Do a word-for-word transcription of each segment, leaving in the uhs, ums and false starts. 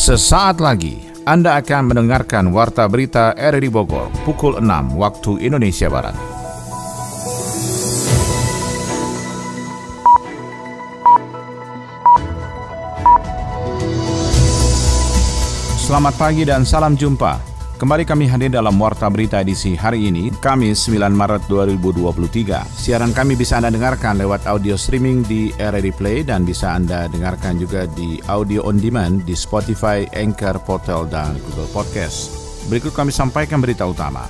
Sesaat lagi Anda akan mendengarkan Warta Berita R R I Bogor pukul enam waktu Indonesia Barat. Selamat pagi dan salam jumpa. Kembali kami hadir dalam Warta Berita edisi hari ini, Kamis sembilan Maret dua ribu dua puluh tiga. Siaran kami bisa Anda dengarkan lewat audio streaming di R R I Play dan bisa Anda dengarkan juga di audio on demand di Spotify, Anchor, Portal, dan Google Podcast. Berikut kami sampaikan berita utama.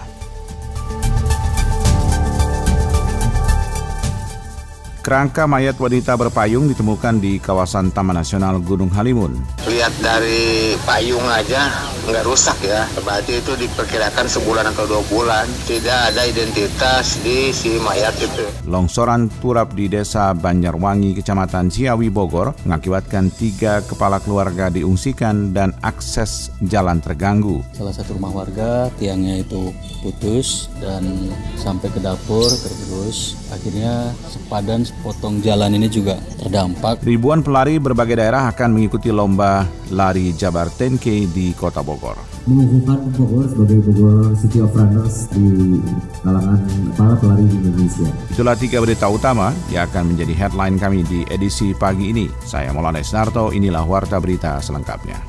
Kerangka mayat wanita berpayung ditemukan di kawasan Taman Nasional Gunung Halimun. Lihat dari payung aja nggak rusak ya, berarti itu diperkirakan sebulan atau dua bulan. Tidak ada identitas di si mayat itu. Longsoran turap di desa Banjarwangi, kecamatan Ciawi, Bogor, mengakibatkan tiga kepala keluarga diungsikan dan akses jalan terganggu. Salah satu rumah warga tiangnya itu putus dan sampai ke dapur tergerus, akhirnya sepadan potong jalan ini juga terdampak. Ribuan pelari berbagai daerah akan mengikuti lomba lari Jabar sepuluh K di Kota Bogor. Mengukuhkan Bogor sebagai Bogor City of Runners di kalangan para pelari di Indonesia. Itulah tiga berita utama yang akan menjadi headline kami di edisi pagi ini. Saya Maulana Isnarto, inilah Warta Berita selengkapnya.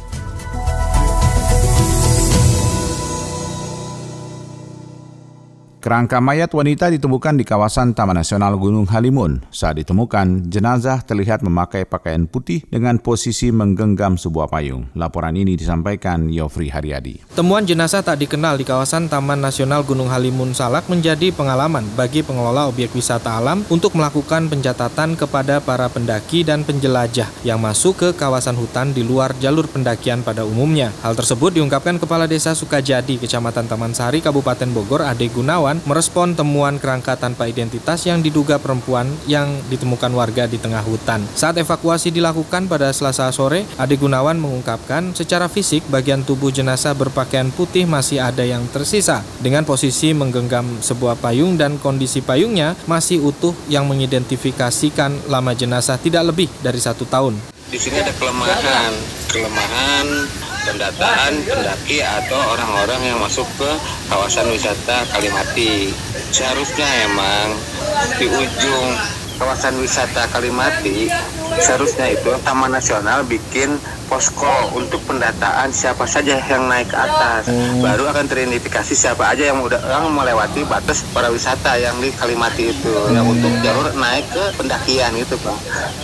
Kerangka mayat wanita ditemukan di kawasan Taman Nasional Gunung Halimun. Saat ditemukan, jenazah terlihat memakai pakaian putih dengan posisi menggenggam sebuah payung. Laporan ini disampaikan Yufrialdi. Temuan jenazah tak dikenal di kawasan Taman Nasional Gunung Halimun Salak menjadi pengalaman bagi pengelola objek wisata alam untuk melakukan pencatatan kepada para pendaki dan penjelajah yang masuk ke kawasan hutan di luar jalur pendakian pada umumnya. Hal tersebut diungkapkan Kepala Desa Sukajadi, Kecamatan Taman Sari, Kabupaten Bogor, Ade Gunawan, merespon temuan kerangka tanpa identitas yang diduga perempuan yang ditemukan warga di tengah hutan. Saat evakuasi dilakukan pada Selasa sore, Ade Gunawan mengungkapkan secara fisik bagian tubuh jenazah berpakaian putih masih ada yang tersisa dengan posisi menggenggam sebuah payung dan kondisi payungnya masih utuh yang mengidentifikasikan lama jenazah tidak lebih dari satu tahun. Di sini ada kelemahan, kelemahan pendataan pendaki atau orang-orang yang masuk ke kawasan wisata Kalimati. Seharusnya emang di ujung kawasan wisata Kalimati, seharusnya itu Taman Nasional bikin posko untuk pendataan siapa saja yang naik ke atas. Baru akan teridentifikasi siapa aja yang udah yang melewati batas para wisata yang di Kalimati itu. Nah, untuk jalur naik ke pendakian gitu, Bang.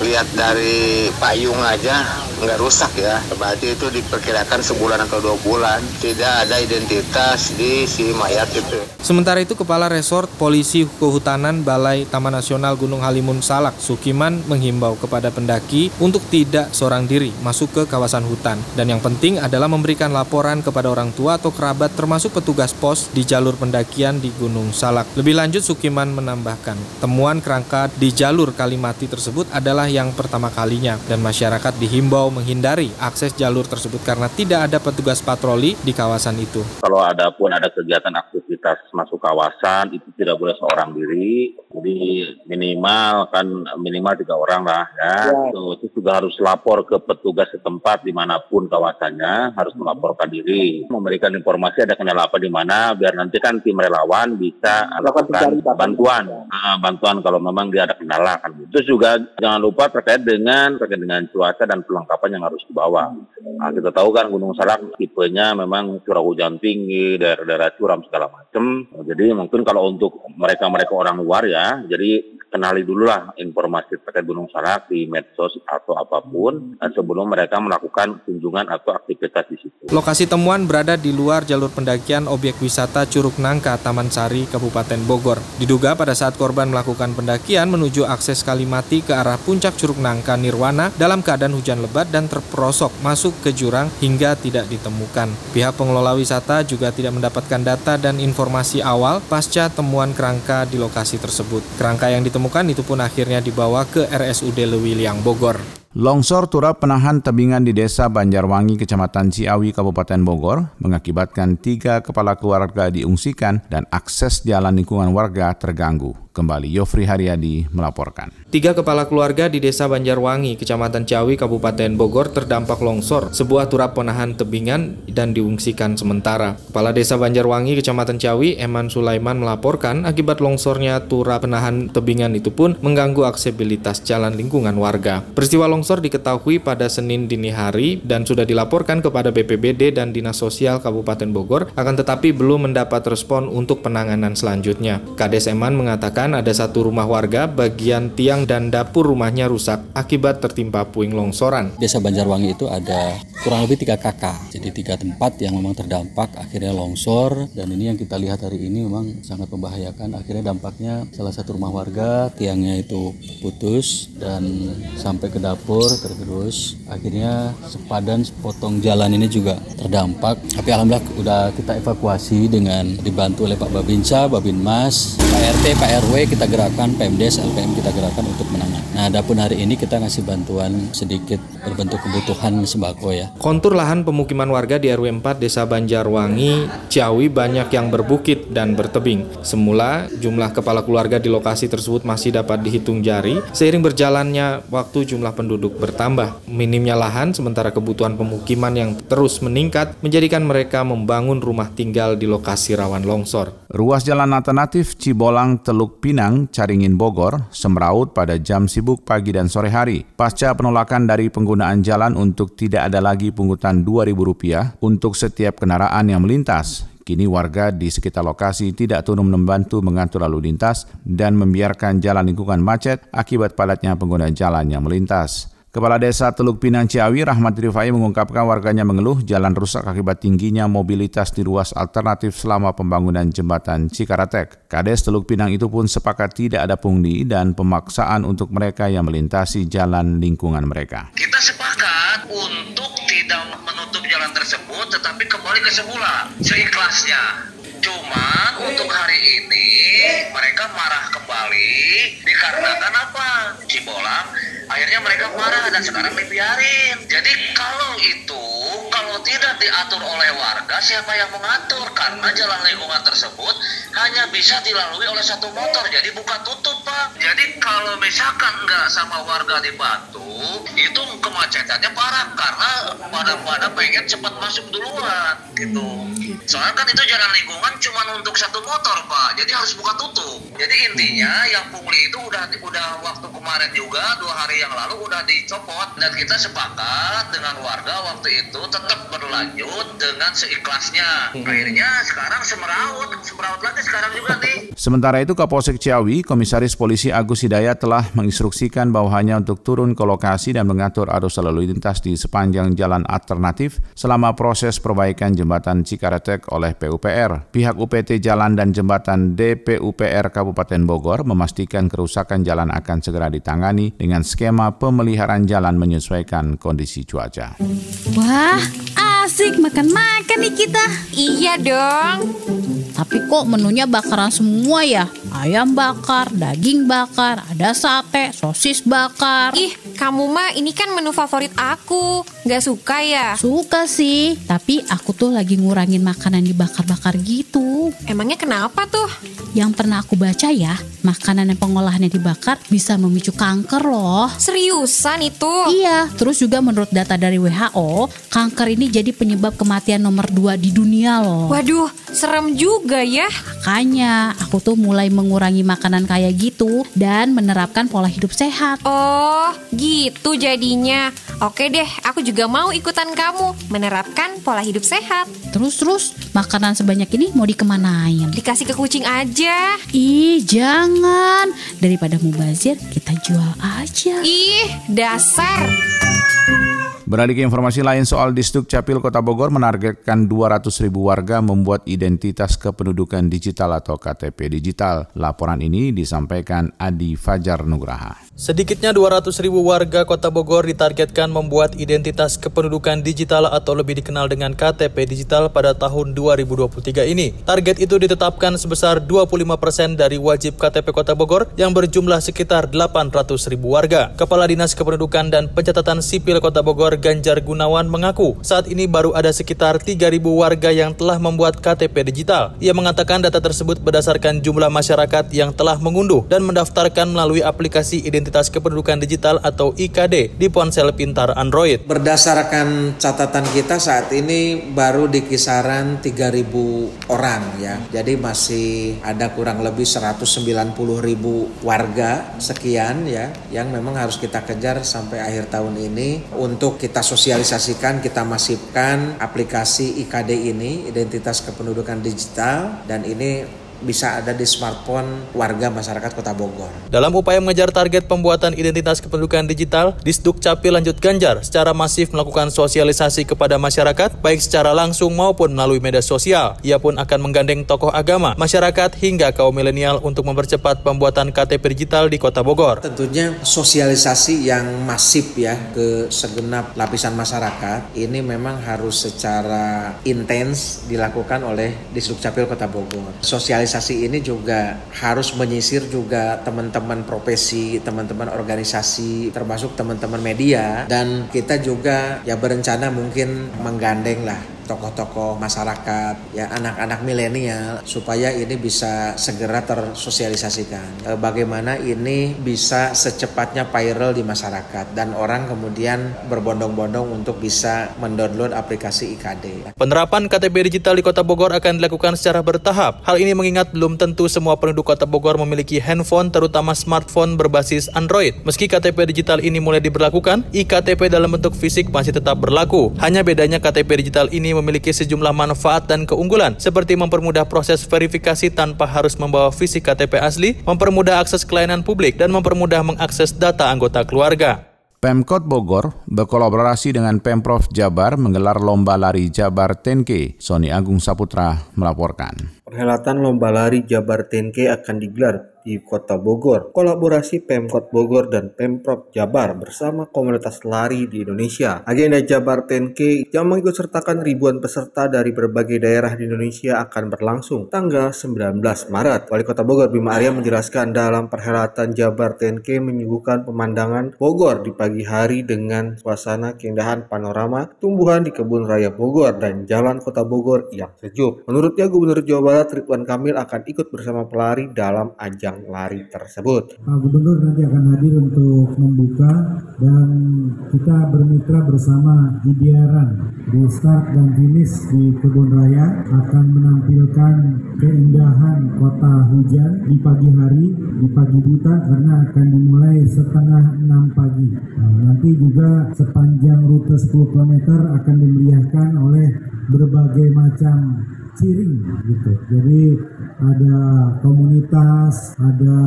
Lihat dari payung aja nggak rusak ya, berarti itu diperkirakan sebulan atau dua bulan. Tidak ada identitas di si mayat itu. Sementara itu, Kepala Resort Polisi Kehutanan Balai Taman Nasional Gunung Halimun Salak, Sukiman, menghimbau kepada pendaki untuk tidak seorang diri masuk ke kawasan hutan. Dan yang penting adalah memberikan laporan kepada orang tua atau kerabat, termasuk petugas pos di jalur pendakian di Gunung Salak. Lebih lanjut, Sukiman menambahkan, temuan kerangka di jalur Kalimati tersebut adalah yang pertama kalinya dan masyarakat dihimbau menghindari akses jalur tersebut karena tidak ada petugas patroli di kawasan itu. Kalau ada pun ada kegiatan aktivitas masuk kawasan, itu tidak boleh seorang diri. Jadi minimal kan minimal tiga orang lah ya. Terus ya. Juga harus lapor ke petugas setempat dimanapun kawasannya, harus melaporkan diri, memberikan informasi ada kendala apa di mana, biar nanti kan tim relawan bisa lakukan bantuan, ah, bantuan kalau memang dia ada kendala kan. Terus juga jangan lupa terkait dengan terkait dengan cuaca dan pelengkap yang harus dibawa. Nah, kita tahu kan Gunung Salak tipenya memang curah hujan tinggi, daerah-daerah curam segala macam. Jadi mungkin kalau untuk mereka-mereka orang luar ya, jadi kenali dululah informasi terkait Gunung Salak di medsos atau apapun sebelum mereka melakukan kunjungan atau aktivitas di situ. Lokasi temuan berada di luar jalur pendakian objek wisata Curug Nangka, Taman Sari, Kabupaten Bogor. Diduga pada saat korban melakukan pendakian menuju akses Kalimati ke arah puncak Curug Nangka Nirwana dalam keadaan hujan lebat dan terperosok masuk ke jurang hingga tidak ditemukan. Pihak pengelola wisata juga tidak mendapatkan data dan informasi awal pasca temuan kerangka di lokasi tersebut. Kerangka yang ditemukan temukan itu pun akhirnya dibawa ke R S U D Leuwiliang Bogor. Longsor turap penahan tebingan di desa Banjarwangi, Kecamatan Ciawi, Kabupaten Bogor, mengakibatkan tiga kepala keluarga diungsikan dan akses jalan lingkungan warga terganggu. Kembali Yofri Haryadi melaporkan. Tiga kepala keluarga di Desa Banjarwangi, Kecamatan Ciawi, Kabupaten Bogor terdampak longsor sebuah turap penahan tebingan dan diungsikan sementara. Kepala Desa Banjarwangi, Kecamatan Ciawi, Eman Sulaiman melaporkan akibat longsornya turap penahan tebingan itu pun mengganggu aksesibilitas jalan lingkungan warga. Peristiwa longsor diketahui pada Senin dini hari dan sudah dilaporkan kepada B P B D dan Dinas Sosial Kabupaten Bogor, akan tetapi belum mendapat respon untuk penanganan selanjutnya. Kades Eman mengatakan ada satu rumah warga bagian tiang dan dapur rumahnya rusak akibat tertimpa puing longsoran. Desa Banjarwangi itu ada kurang lebih tiga K K, jadi tiga tempat yang memang terdampak akhirnya longsor, dan ini yang kita lihat hari ini memang sangat membahayakan. Akhirnya dampaknya salah satu rumah warga tiangnya itu putus dan sampai ke dapur tergerus, akhirnya sepadan sepotong jalan ini juga terdampak. Tapi alhamdulillah udah kita evakuasi dengan dibantu oleh Pak Babinsa, Babinmas, Pak R T, Pak R W, kita gerakan, Pemdes, L P M kita gerakan untuk menangani. Nah, adapun hari ini kita ngasih bantuan sedikit berbentuk kebutuhan sembako ya. Kontur lahan pemukiman warga di R W empat Desa Banjarwangi, Ciawi banyak yang berbukit dan bertebing. Semula jumlah kepala keluarga di lokasi tersebut masih dapat dihitung jari. Seiring berjalannya waktu jumlah penduduk bertambah. Minimnya lahan sementara kebutuhan pemukiman yang terus meningkat menjadikan mereka membangun rumah tinggal di lokasi rawan longsor. Ruas jalan alternatif Cibolang Teluk Pinang, Caringin, Bogor, semeraut pada jam sibuk pagi dan sore hari. Pasca penolakan dari penggunaan jalan untuk tidak ada lagi pungutan dua ribu rupiah untuk setiap kendaraan yang melintas, kini warga di sekitar lokasi tidak turun membantu mengatur lalu lintas dan membiarkan jalan lingkungan macet akibat padatnya pengguna jalan yang melintas. Kepala Desa Teluk Pinang Ciawi, Rahmat Rifai, mengungkapkan warganya mengeluh jalan rusak akibat tingginya mobilitas di ruas alternatif selama pembangunan jembatan Cikaratek. Kades Teluk Pinang itu pun sepakat tidak ada pungli dan pemaksaan untuk mereka yang melintasi jalan lingkungan mereka. Kita sepakat untuk tidak menutup jalan tersebut, tetapi kembali ke semula seikhlasnya. Cuma untuk hari ini mereka marah kembali dikarenakan apa? Cibolang. Akhirnya mereka marah dan sekarang dibiarin. Jadi kalau itu, kalau tidak diatur oleh warga, siapa yang mengatur? Karena jalan lingkungan tersebut hanya bisa dilalui oleh satu motor. Jadi buka tutup, Pak. Jadi kalau misalkan nggak sama warga dibantu, itu kemacetannya parah. Karena pada-pada pengen cepat masuk duluan, gitu. Soalnya kan itu jalan lingkungan cuma untuk satu motor, Pak. Jadi harus buka tutup. Jadi intinya yang pungli itu udah, udah waktu kemarin juga, dua hari yang lalu udah dicopot, dan kita sepakat dengan warga waktu itu tetap berlanjut dengan seikhlasnya. Akhirnya sekarang semeraut, semeraut lagi sekarang juga nih. Sementara itu Kapolsek Ciawi, Komisaris Polisi Agus Hidayat telah menginstruksikan bawahannya untuk turun ke lokasi dan mengatur arus lalu lintas di sepanjang jalan alternatif selama proses perbaikan jembatan Cikaratek oleh P U P R. Pihak U P T Jalan dan Jembatan D P U P R Kabupaten Bogor memastikan kerusakan jalan akan segera ditangani dengan skema pemeliharaan jalan menyesuaikan kondisi cuaca. Wah, asik makan-makan nih kita. Iya dong. Tapi kok menunya bakaran semua ya? Ayam bakar, daging bakar, ada sate, sosis bakar. Ih, kamu mah ini kan menu favorit aku. Gak suka ya? Suka sih, tapi aku tuh lagi ngurangin makanan dibakar-bakar gitu. Emangnya kenapa tuh? Yang pernah aku baca ya, makanan yang pengolahannya dibakar bisa memicu kanker loh. Seriusan itu? Iya, terus juga menurut data dari W H O, kanker ini jadi penyebab kematian nomor dua di dunia loh. Waduh, serem juga ya. Makanya, aku tuh mulai mengurangi makanan kayak gitu dan menerapkan pola hidup sehat. Oh, gitu jadinya. Oke deh, aku juga mau ikutan kamu menerapkan pola hidup sehat. Terus-terus, makanan sebanyak ini mau dikemanain? Dikasih ke kucing aja. Ih, jangan. Daripada mubazir, kita jual aja. Ih, dasar. Beralih ke informasi lain, soal Disdukcapil Kota Bogor menargetkan dua ratus ribu warga membuat identitas kependudukan digital atau K T P digital. Laporan ini disampaikan Adi Fajar Nugraha. Sedikitnya dua ratus ribu warga Kota Bogor ditargetkan membuat identitas kependudukan digital atau lebih dikenal dengan K T P digital pada tahun dua ribu dua puluh tiga ini. Target itu ditetapkan sebesar dua puluh lima persen dari wajib K T P Kota Bogor yang berjumlah sekitar delapan ratus ribu warga. Kepala Dinas Kependudukan dan Pencatatan Sipil Kota Bogor Ganjar Gunawan mengaku saat ini baru ada sekitar tiga ribu warga yang telah membuat K T P digital. Ia mengatakan data tersebut berdasarkan jumlah masyarakat yang telah mengunduh dan mendaftarkan melalui aplikasi identitas Identitas Kependudukan Digital atau I K D di ponsel pintar Android. Berdasarkan catatan kita saat ini baru di kisaran tiga ribu orang ya. Jadi masih ada kurang lebih seratus sembilan puluh ribu warga sekian ya yang memang harus kita kejar sampai akhir tahun ini untuk kita sosialisasikan, kita masifkan aplikasi I K D ini, Identitas Kependudukan Digital, dan ini bisa ada di smartphone warga masyarakat Kota Bogor. Dalam upaya mengejar target pembuatan identitas kependudukan digital, Disdukcapil lanjut Ganjar secara masif melakukan sosialisasi kepada masyarakat, baik secara langsung maupun melalui media sosial. Ia pun akan menggandeng tokoh agama, masyarakat hingga kaum milenial untuk mempercepat pembuatan K T P digital di Kota Bogor. Tentunya sosialisasi yang masif ya ke segenap lapisan masyarakat ini memang harus secara intens dilakukan oleh Disdukcapil Kota Bogor. Sosialisasi Sosialisasi ini juga harus menyisir juga teman-teman profesi, teman-teman organisasi, termasuk teman-teman media. Dan kita juga ya berencana mungkin menggandeng lah tokoh-tokoh masyarakat, ya anak-anak milenial, supaya ini bisa segera tersosialisasikan. Bagaimana ini bisa secepatnya viral di masyarakat dan orang kemudian berbondong-bondong untuk bisa mendownload aplikasi I K D. Penerapan K T P digital di Kota Bogor akan dilakukan secara bertahap. Hal ini mengingat belum tentu semua penduduk Kota Bogor memiliki handphone, terutama smartphone berbasis Android. Meski K T P digital ini mulai diberlakukan, I K T P dalam bentuk fisik masih tetap berlaku. Hanya bedanya K T P digital ini memiliki sejumlah manfaat dan keunggulan, seperti mempermudah proses verifikasi tanpa harus membawa fisik K T P asli, mempermudah akses pelayanan publik, dan mempermudah mengakses data anggota keluarga. Pemkot Bogor berkolaborasi dengan Pemprov Jabar menggelar Lomba Lari Jabar sepuluh K. Sony Agung Saputra melaporkan. Perhelatan Lomba Lari Jabar sepuluh K akan digelar di Kota Bogor. Kolaborasi Pemkot Bogor dan Pemprov Jabar bersama komunitas lari di Indonesia. Agenda Jabar sepuluh K yang mengikutsertakan ribuan peserta dari berbagai daerah di Indonesia akan berlangsung tanggal sembilan belas Maret. Wali Kota Bogor Bima Arya menjelaskan dalam perhelatan Jabar sepuluh K menyuguhkan pemandangan Bogor di pagi hari dengan suasana keindahan panorama tumbuhan di Kebun Raya Bogor dan jalan Kota Bogor yang sejuk. Menurutnya Gubernur Jawa Barat Ridwan Kamil akan ikut bersama pelari dalam ajang lari tersebut. Pak Gubernur nanti akan hadir untuk membuka dan kita bermitra bersama di biaran di start dan finish di Kebun Raya akan menampilkan keindahan kota hujan di pagi hari, di pagi buta karena akan dimulai setengah enam pagi. Nah, nanti juga sepanjang rute sepuluh kilometer akan dimeriahkan oleh berbagai macam ciring gitu. Jadi ada komunitas, ada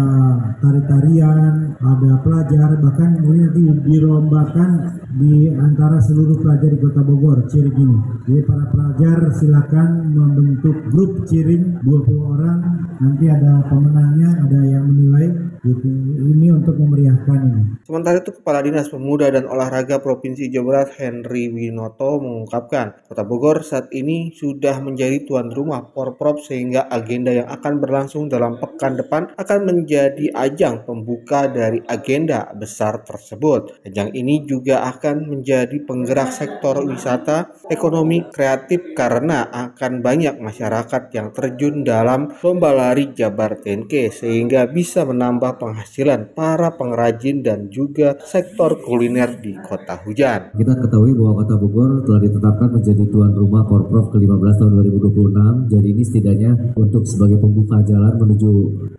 tari-tarian, ada pelajar, bahkan kemudian nanti dilombakan di antara seluruh pelajar di Kota Bogor ciring ini. Jadi para pelajar silakan membentuk grup ciring dua puluh orang, nanti ada pemenangnya, ada yang menilai. Jadi ini untuk memeriahkan ini. Sementara itu Kepala Dinas Pemuda dan Olahraga Provinsi Jawa Barat Henry Winoto mengungkapkan Kota Bogor saat ini sudah menjadi tuan rumah Porprov sehingga agenda yang akan berlangsung dalam pekan depan akan menjadi ajang pembuka dari agenda besar tersebut. Ajang ini juga akan menjadi penggerak sektor wisata, ekonomi kreatif karena akan banyak masyarakat yang terjun dalam lomba lari Jabar sepuluh K sehingga bisa menambah penghasilan para pengrajin dan juga sektor kuliner di kota hujan. Kita ketahui bahwa Kota Bogor telah ditetapkan menjadi tuan rumah Porprov ke lima belas tahun dua ribu dua puluh enam. Jadi ini setidaknya untuk sebagai pembuka jalan menuju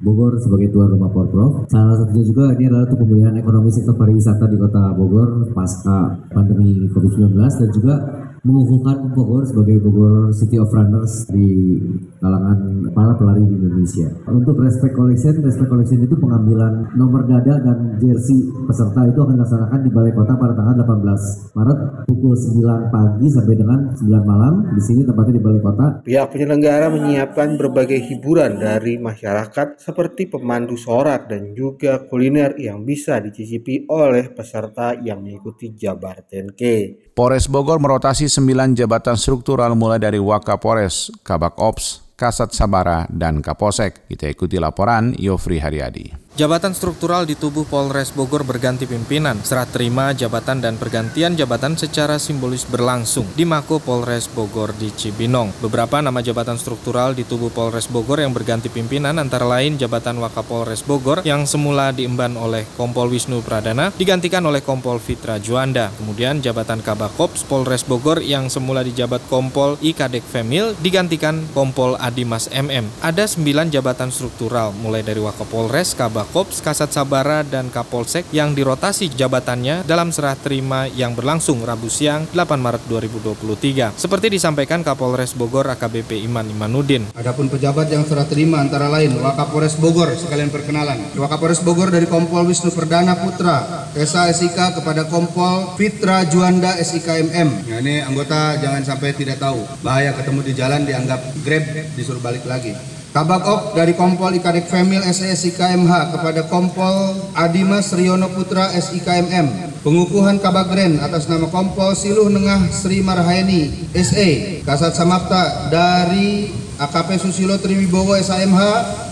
Bogor sebagai tuan rumah Porprov. Salah satunya juga ini adalah untuk pemulihan ekonomi sektor pariwisata di Kota Bogor pasca pandemi covid sembilan belas dan juga mengukuhkan Bogor sebagai Bogor City of Runners di kalangan para pelari di Indonesia. Untuk Respect Collection, Respect Collection itu pengambilan nomor dada dan jersey peserta itu akan dilaksanakan di Balai Kota pada tanggal delapan belas Maret pukul sembilan pagi sampai dengan sembilan malam. Di sini tempatnya di Balai Kota. Pihak penyelenggara menyiapkan berbagai hiburan dari masyarakat seperti pemandu sorak dan juga kuliner yang bisa dicicipi oleh peserta yang mengikuti Jabar sepuluh K. Polres Bogor merotasi sembilan jabatan struktural mulai dari Wakapolres, Kabak Ops, Kasat Sabara, dan Kapolsek. Kita ikuti laporan Yofri Haryadi. Jabatan struktural di tubuh Polres Bogor berganti pimpinan, serah terima jabatan dan pergantian jabatan secara simbolis berlangsung di Mako Polres Bogor di Cibinong. Beberapa nama jabatan struktural di tubuh Polres Bogor yang berganti pimpinan antara lain jabatan Wakapolres Bogor yang semula diemban oleh Kompol Wisnu Pradana digantikan oleh Kompol Fitra Juanda. Kemudian jabatan Kabakops Polres Bogor yang semula dijabat Kompol Ika Dik Famil digantikan Kompol Adimas M M. Ada sembilan jabatan struktural mulai dari Wakapolres, Kabak Kops, Kasat Sabara, dan Kapolsek yang dirotasi jabatannya dalam serah terima yang berlangsung Rabu siang delapan Maret dua ribu dua puluh tiga. Seperti disampaikan Kapolres Bogor A K B P Iman Imanuddin. Adapun pejabat yang serah terima antara lain Wakapolres Bogor, sekalian perkenalan. Wakapolres Bogor dari Kompol Wisnu Pradana Putra S A S I K kepada Kompol Fitra Juanda S I K M M. Nah, ini anggota jangan sampai tidak tahu. Bahaya ketemu di jalan dianggap grab disuruh balik lagi. Kabakop dari Kompol Ika Dik Famil S I K M H kepada Kompol Adimas Riono Putra S I K M M. Pengukuhan Kabagren atas nama Kompol Siluh Nengah Sri Marhaeni S E. Kasat Samapta dari A K P Susilo Triwibowo S A M H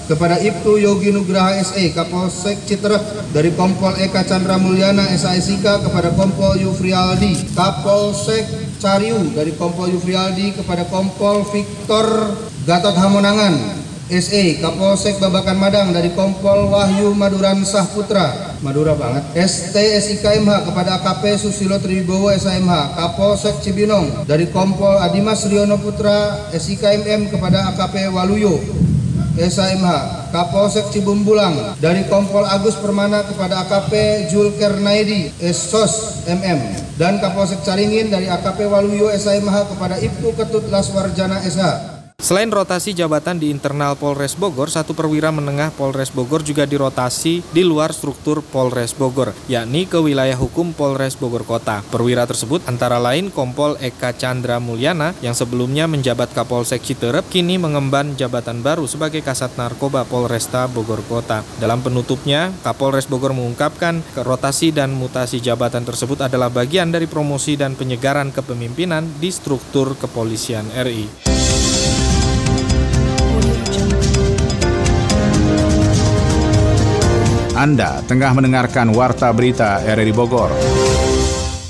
kepada Ibtu Yogi Nugraha S E. Kapolsek Citerep dari Kompol Eka Chandra Mulyana S A S I K kepada Kompol Yufrialdi. Kapolsek Cariu dari Kompol Yufrialdi kepada Kompol Victor Gatot Hamonangan S E. Kapolsek Babakan Madang dari Kompol Wahyu Maduransah Putra, Madura banget, S T S I K M H kepada A K P Susilo Triwibowo S A M H. Kapolsek Cibinong dari Kompol Adimas Riono Putra S I K M M kepada A K P Waluyo S A M H. Kapolsek Cibumbulang dari Kompol Agus Permana kepada A K P Julkernaidi S S O S M M. Dan Kapolsek Caringin dari A K P Waluyo S A M H kepada Ibtu Ketut Laswarjana S H. Selain rotasi jabatan di internal Polres Bogor, satu perwira menengah Polres Bogor juga dirotasi di luar struktur Polres Bogor, yakni ke wilayah hukum Polres Bogor Kota. Perwira tersebut antara lain Kompol Eka Chandra Mulyana yang sebelumnya menjabat Kapolsek Citerep, kini mengemban jabatan baru sebagai Kasat Narkoba Polresta Bogor Kota. Dalam penutupnya, Kapolres Bogor mengungkapkan rotasi dan mutasi jabatan tersebut adalah bagian dari promosi dan penyegaran kepemimpinan di struktur kepolisian R I. Anda tengah mendengarkan Warta Berita R R I Bogor.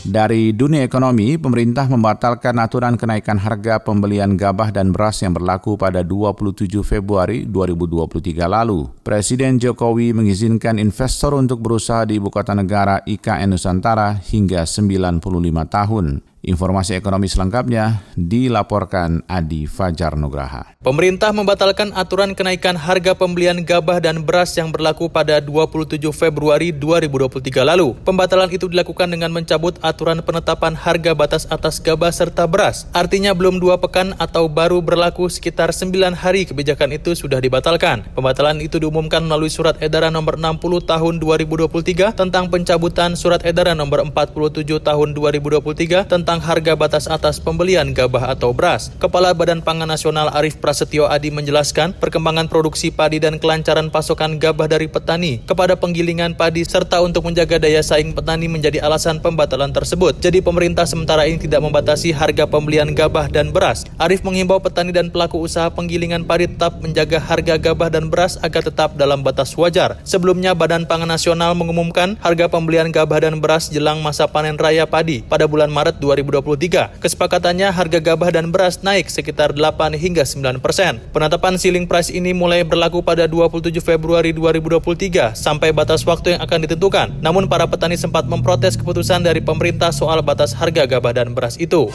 Dari dunia ekonomi, pemerintah membatalkan aturan kenaikan harga pembelian gabah dan beras yang berlaku pada dua puluh tujuh Februari dua ribu dua puluh tiga lalu. Presiden Jokowi mengizinkan investor untuk berusaha di ibu kota negara I K N Nusantara hingga sembilan puluh lima tahun. Informasi ekonomi selengkapnya dilaporkan Adi Fajar Nugraha. Pemerintah membatalkan aturan kenaikan harga pembelian gabah dan beras yang berlaku pada dua puluh tujuh Februari dua ribu dua puluh tiga lalu. Pembatalan itu dilakukan dengan mencabut aturan penetapan harga batas atas gabah serta beras. Artinya belum dua pekan atau baru berlaku sekitar sembilan hari kebijakan itu sudah dibatalkan. Pembatalan itu diumumkan melalui surat edaran nomor enam puluh tahun dua ribu dua puluh tiga tentang pencabutan surat edaran nomor empat puluh tujuh tahun dua ribu dua puluh tiga tentang tentang harga batas atas pembelian gabah atau beras. Kepala Badan Pangan Nasional Arief Prasetyo Adi menjelaskan perkembangan produksi padi dan kelancaran pasokan gabah dari petani kepada penggilingan padi serta untuk menjaga daya saing petani menjadi alasan pembatalan tersebut. Jadi pemerintah sementara ini tidak membatasi harga pembelian gabah dan beras. Arief menghimbau petani dan pelaku usaha penggilingan padi tetap menjaga harga gabah dan beras agar tetap dalam batas wajar. Sebelumnya Badan Pangan Nasional mengumumkan harga pembelian gabah dan beras jelang masa panen raya padi pada bulan Maret dua ribu dua puluh tiga. Kesepakatannya harga gabah dan beras naik sekitar delapan hingga sembilan persen. Penetapan ceiling price ini mulai berlaku pada dua puluh tujuh Februari dua ribu dua puluh tiga sampai batas waktu yang akan ditentukan. Namun para petani sempat memprotes keputusan dari pemerintah soal batas harga gabah dan beras itu.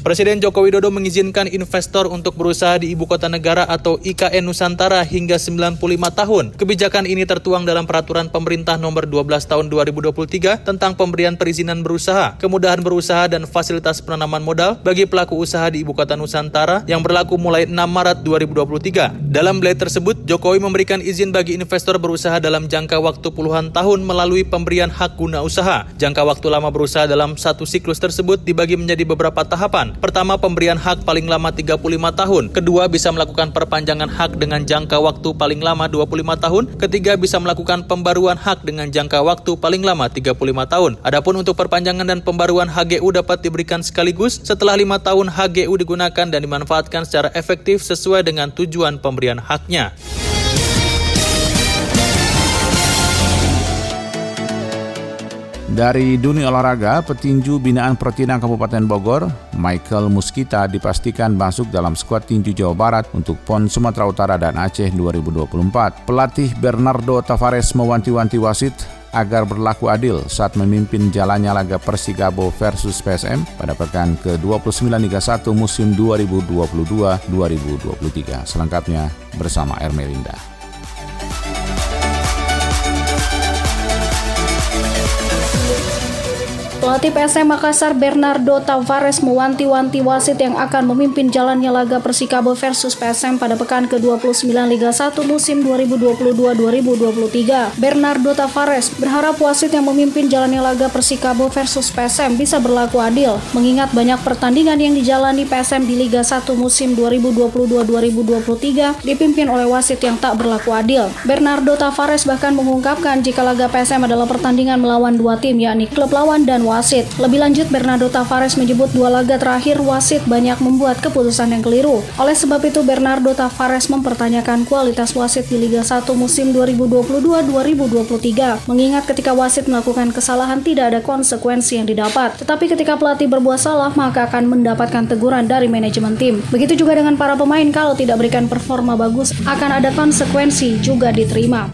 Presiden Joko Widodo mengizinkan investor untuk berusaha di Ibu Kota Negara atau I K N Nusantara hingga sembilan puluh lima tahun. Kebijakan ini tertuang dalam Peraturan Pemerintah Nomor dua belas Tahun dua ribu dua puluh tiga tentang pemberian perizinan berusaha, kemudahan berusaha, dan fasilitas penanaman modal bagi pelaku usaha di Ibu Kota Nusantara yang berlaku mulai enam Maret dua ribu dua puluh tiga. Dalam blade tersebut, Jokowi memberikan izin bagi investor berusaha dalam jangka waktu puluhan tahun melalui pemberian hak guna usaha. Jangka waktu lama berusaha dalam satu siklus tersebut dibagi menjadi beberapa tahapan. Pertama, pemberian hak paling lama tiga puluh lima tahun. Kedua, bisa melakukan perpanjangan hak dengan jangka waktu paling lama dua puluh lima tahun. Ketiga, bisa melakukan pembaruan hak dengan jangka waktu paling lama tiga puluh lima tahun. Adapun untuk perpanjangan dan pembaruan H G U dapat diberikan sekaligus setelah lima tahun H G U digunakan dan dimanfaatkan secara efektif sesuai dengan tujuan pemberian haknya. Dari dunia olahraga, petinju binaan Pertina Kabupaten Bogor, Michael Muskita dipastikan masuk dalam skuad tinju Jawa Barat untuk P O N Sumatera Utara dan Aceh dua ribu dua puluh empat. Pelatih Bernardo Tavares mewanti-wanti wasit agar berlaku adil saat memimpin jalannya laga Persigabo versus P S M pada pekan ke dua puluh sembilan Liga satu musim dua ribu dua puluh dua dua ribu dua puluh tiga. Selengkapnya bersama Ermelinda. Pelatih P S M Makassar Bernardo Tavares mewanti-wanti wasit yang akan memimpin jalannya laga Persikabo versus P S M pada pekan ke dua puluh sembilan Liga satu musim dua ribu dua puluh dua dua ribu dua puluh tiga. Bernardo Tavares berharap wasit yang memimpin jalannya laga Persikabo versus P S M bisa berlaku adil, mengingat banyak pertandingan yang dijalani P S M di Liga satu musim dua ribu dua puluh dua dua ribu dua puluh tiga dipimpin oleh wasit yang tak berlaku adil. Bernardo Tavares bahkan mengungkapkan jika laga P S M adalah pertandingan melawan dua tim, yakni klub lawan dan wasit. Lebih lanjut, Bernardo Tavares menyebut dua laga terakhir wasit banyak membuat keputusan yang keliru. Oleh sebab itu, Bernardo Tavares mempertanyakan kualitas wasit di Liga satu musim dua ribu dua puluh dua dua ribu dua puluh tiga, mengingat ketika wasit melakukan kesalahan tidak ada konsekuensi yang didapat. Tetapi ketika pelatih berbuat salah, maka akan mendapatkan teguran dari manajemen tim. Begitu juga dengan para pemain, kalau tidak berikan performa bagus, akan ada konsekuensi juga diterima.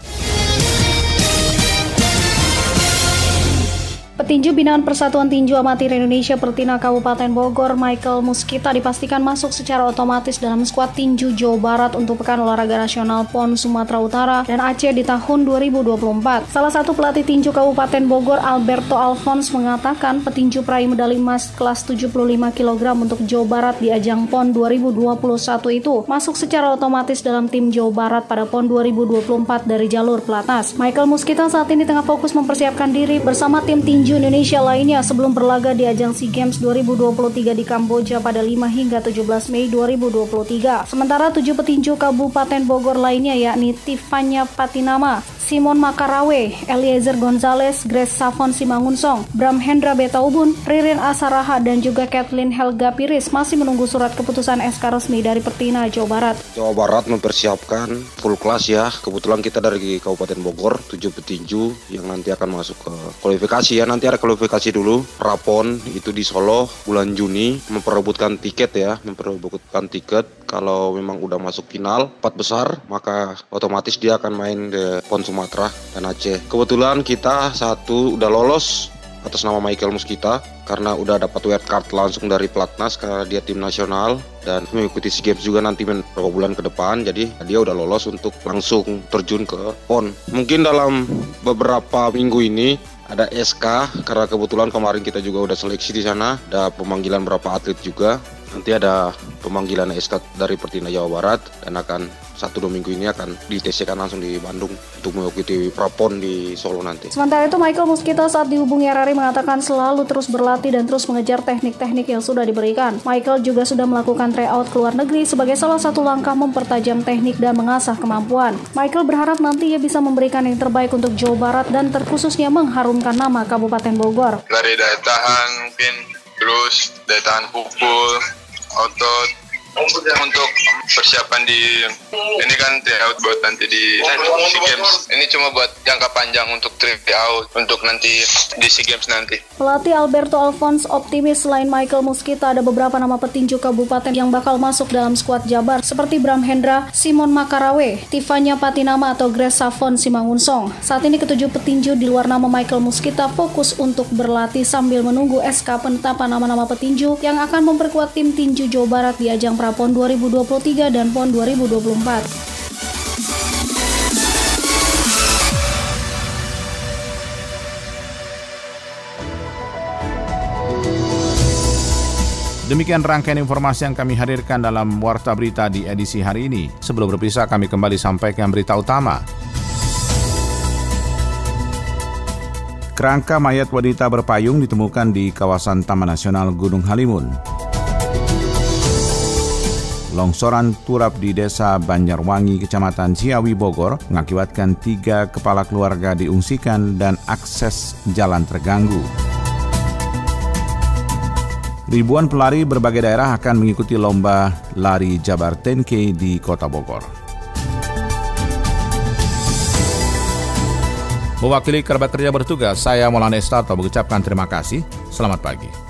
Petinju binaan Persatuan Tinju Amatir Indonesia Pertina Kabupaten Bogor, Michael Muskita dipastikan masuk secara otomatis dalam skuad tinju Jawa Barat untuk Pekan Olahraga Nasional P O N Sumatera Utara dan Aceh di tahun dua ribu dua puluh empat. Salah satu pelatih tinju Kabupaten Bogor, Alberto Alphonse, mengatakan petinju peraih medali emas kelas tujuh puluh lima kilogram untuk Jawa Barat di ajang P O N dua ribu dua puluh satu itu masuk secara otomatis dalam tim Jawa Barat pada P O N dua ribu dua puluh empat dari jalur pelatnas. Michael Muskita saat ini tengah fokus mempersiapkan diri bersama tim tinju Indonesia lainnya sebelum berlaga di ajang SEA Games dua ribu dua puluh tiga di Kamboja pada lima hingga tujuh belas Mei dua ribu dua puluh tiga. Sementara tujuh petinju Kabupaten Bogor lainnya, yakni Tifania Patinama, Simon Makarawe, Eliezer Gonzalez, Grace Savon Simangunsong, Bram Hendra Betaubun, Ririn Asaraha, dan juga Kathleen Helga Piris masih menunggu surat keputusan S K resmi dari Pertina, Jawa Barat. Jawa Barat mempersiapkan full class ya. Kebetulan kita dari Kabupaten Bogor, tujuh petinju yang nanti akan masuk ke kualifikasi ya nanti. Ada kualifikasi dulu, Rapon itu di Solo bulan Juni, memperebutkan tiket ya, memperebutkan tiket. Kalau memang udah masuk final empat besar, maka otomatis dia akan main ke P O N Sumatera dan Aceh. Kebetulan kita satu udah lolos atas nama Michael Muskita karena udah dapat wild card langsung dari pelatnas karena dia tim nasional dan mengikuti SEA Games juga nanti beberapa bulan ke depan, jadi dia udah lolos untuk langsung terjun ke P O N. Mungkin dalam beberapa minggu ini ada S K karena kebetulan kemarin kita juga udah seleksi di sana, ada pemanggilan berapa atlet juga. Nanti ada pemanggilan S K dari Pertina Jawa Barat dan akan satu dua minggu ini akan diteskan langsung di Bandung untuk mengikuti prapon di Solo nanti. Sementara itu, Michael Muskita saat dihubungi R R I mengatakan selalu terus berlatih dan terus mengejar teknik-teknik yang sudah diberikan. Michael juga sudah melakukan tryout ke luar negeri sebagai salah satu langkah mempertajam teknik dan mengasah kemampuan. Michael berharap nanti ia bisa memberikan yang terbaik untuk Jawa Barat dan terkhususnya mengharumkan nama Kabupaten Bogor. Dari daya tahan mungkin, terus daya tahan pukul, otot, Untuk persiapan di ini kan tryout buat nanti di SEA Games. Ini cuma buat jangka panjang untuk tryout untuk nanti di SEA Games nanti. Pelatih Alberto Alphonse optimis selain Michael Muskita ada beberapa nama petinju kabupaten yang bakal masuk dalam skuad Jabar seperti Bram Hendra, Simon Makarawe, Tifania Patinama atau Grace Savon Simangunsong. Saat ini ketujuh petinju di luar nama Michael Muskita fokus untuk berlatih sambil menunggu S K penetapan nama-nama petinju yang akan memperkuat tim tinju Jawa Barat di ajang PON dua ribu dua puluh tiga dan PON dua ribu dua puluh empat. Demikian rangkaian informasi yang kami hadirkan dalam Warta Berita di edisi hari ini. Sebelum berpisah, kami kembali sampaikan berita utama. Kerangka mayat wanita berpayung ditemukan di kawasan Taman Nasional Gunung Halimun. Longsoran turap di desa Banjarwangi, Kecamatan Ciawi, Bogor, mengakibatkan tiga kepala keluarga diungsikan dan akses jalan terganggu. Ribuan pelari berbagai daerah akan mengikuti lomba lari Jabar sepuluh K di Kota Bogor. Mewakili kerabat kerja bertugas, saya Maulana Estato mengucapkan terima kasih. Selamat pagi.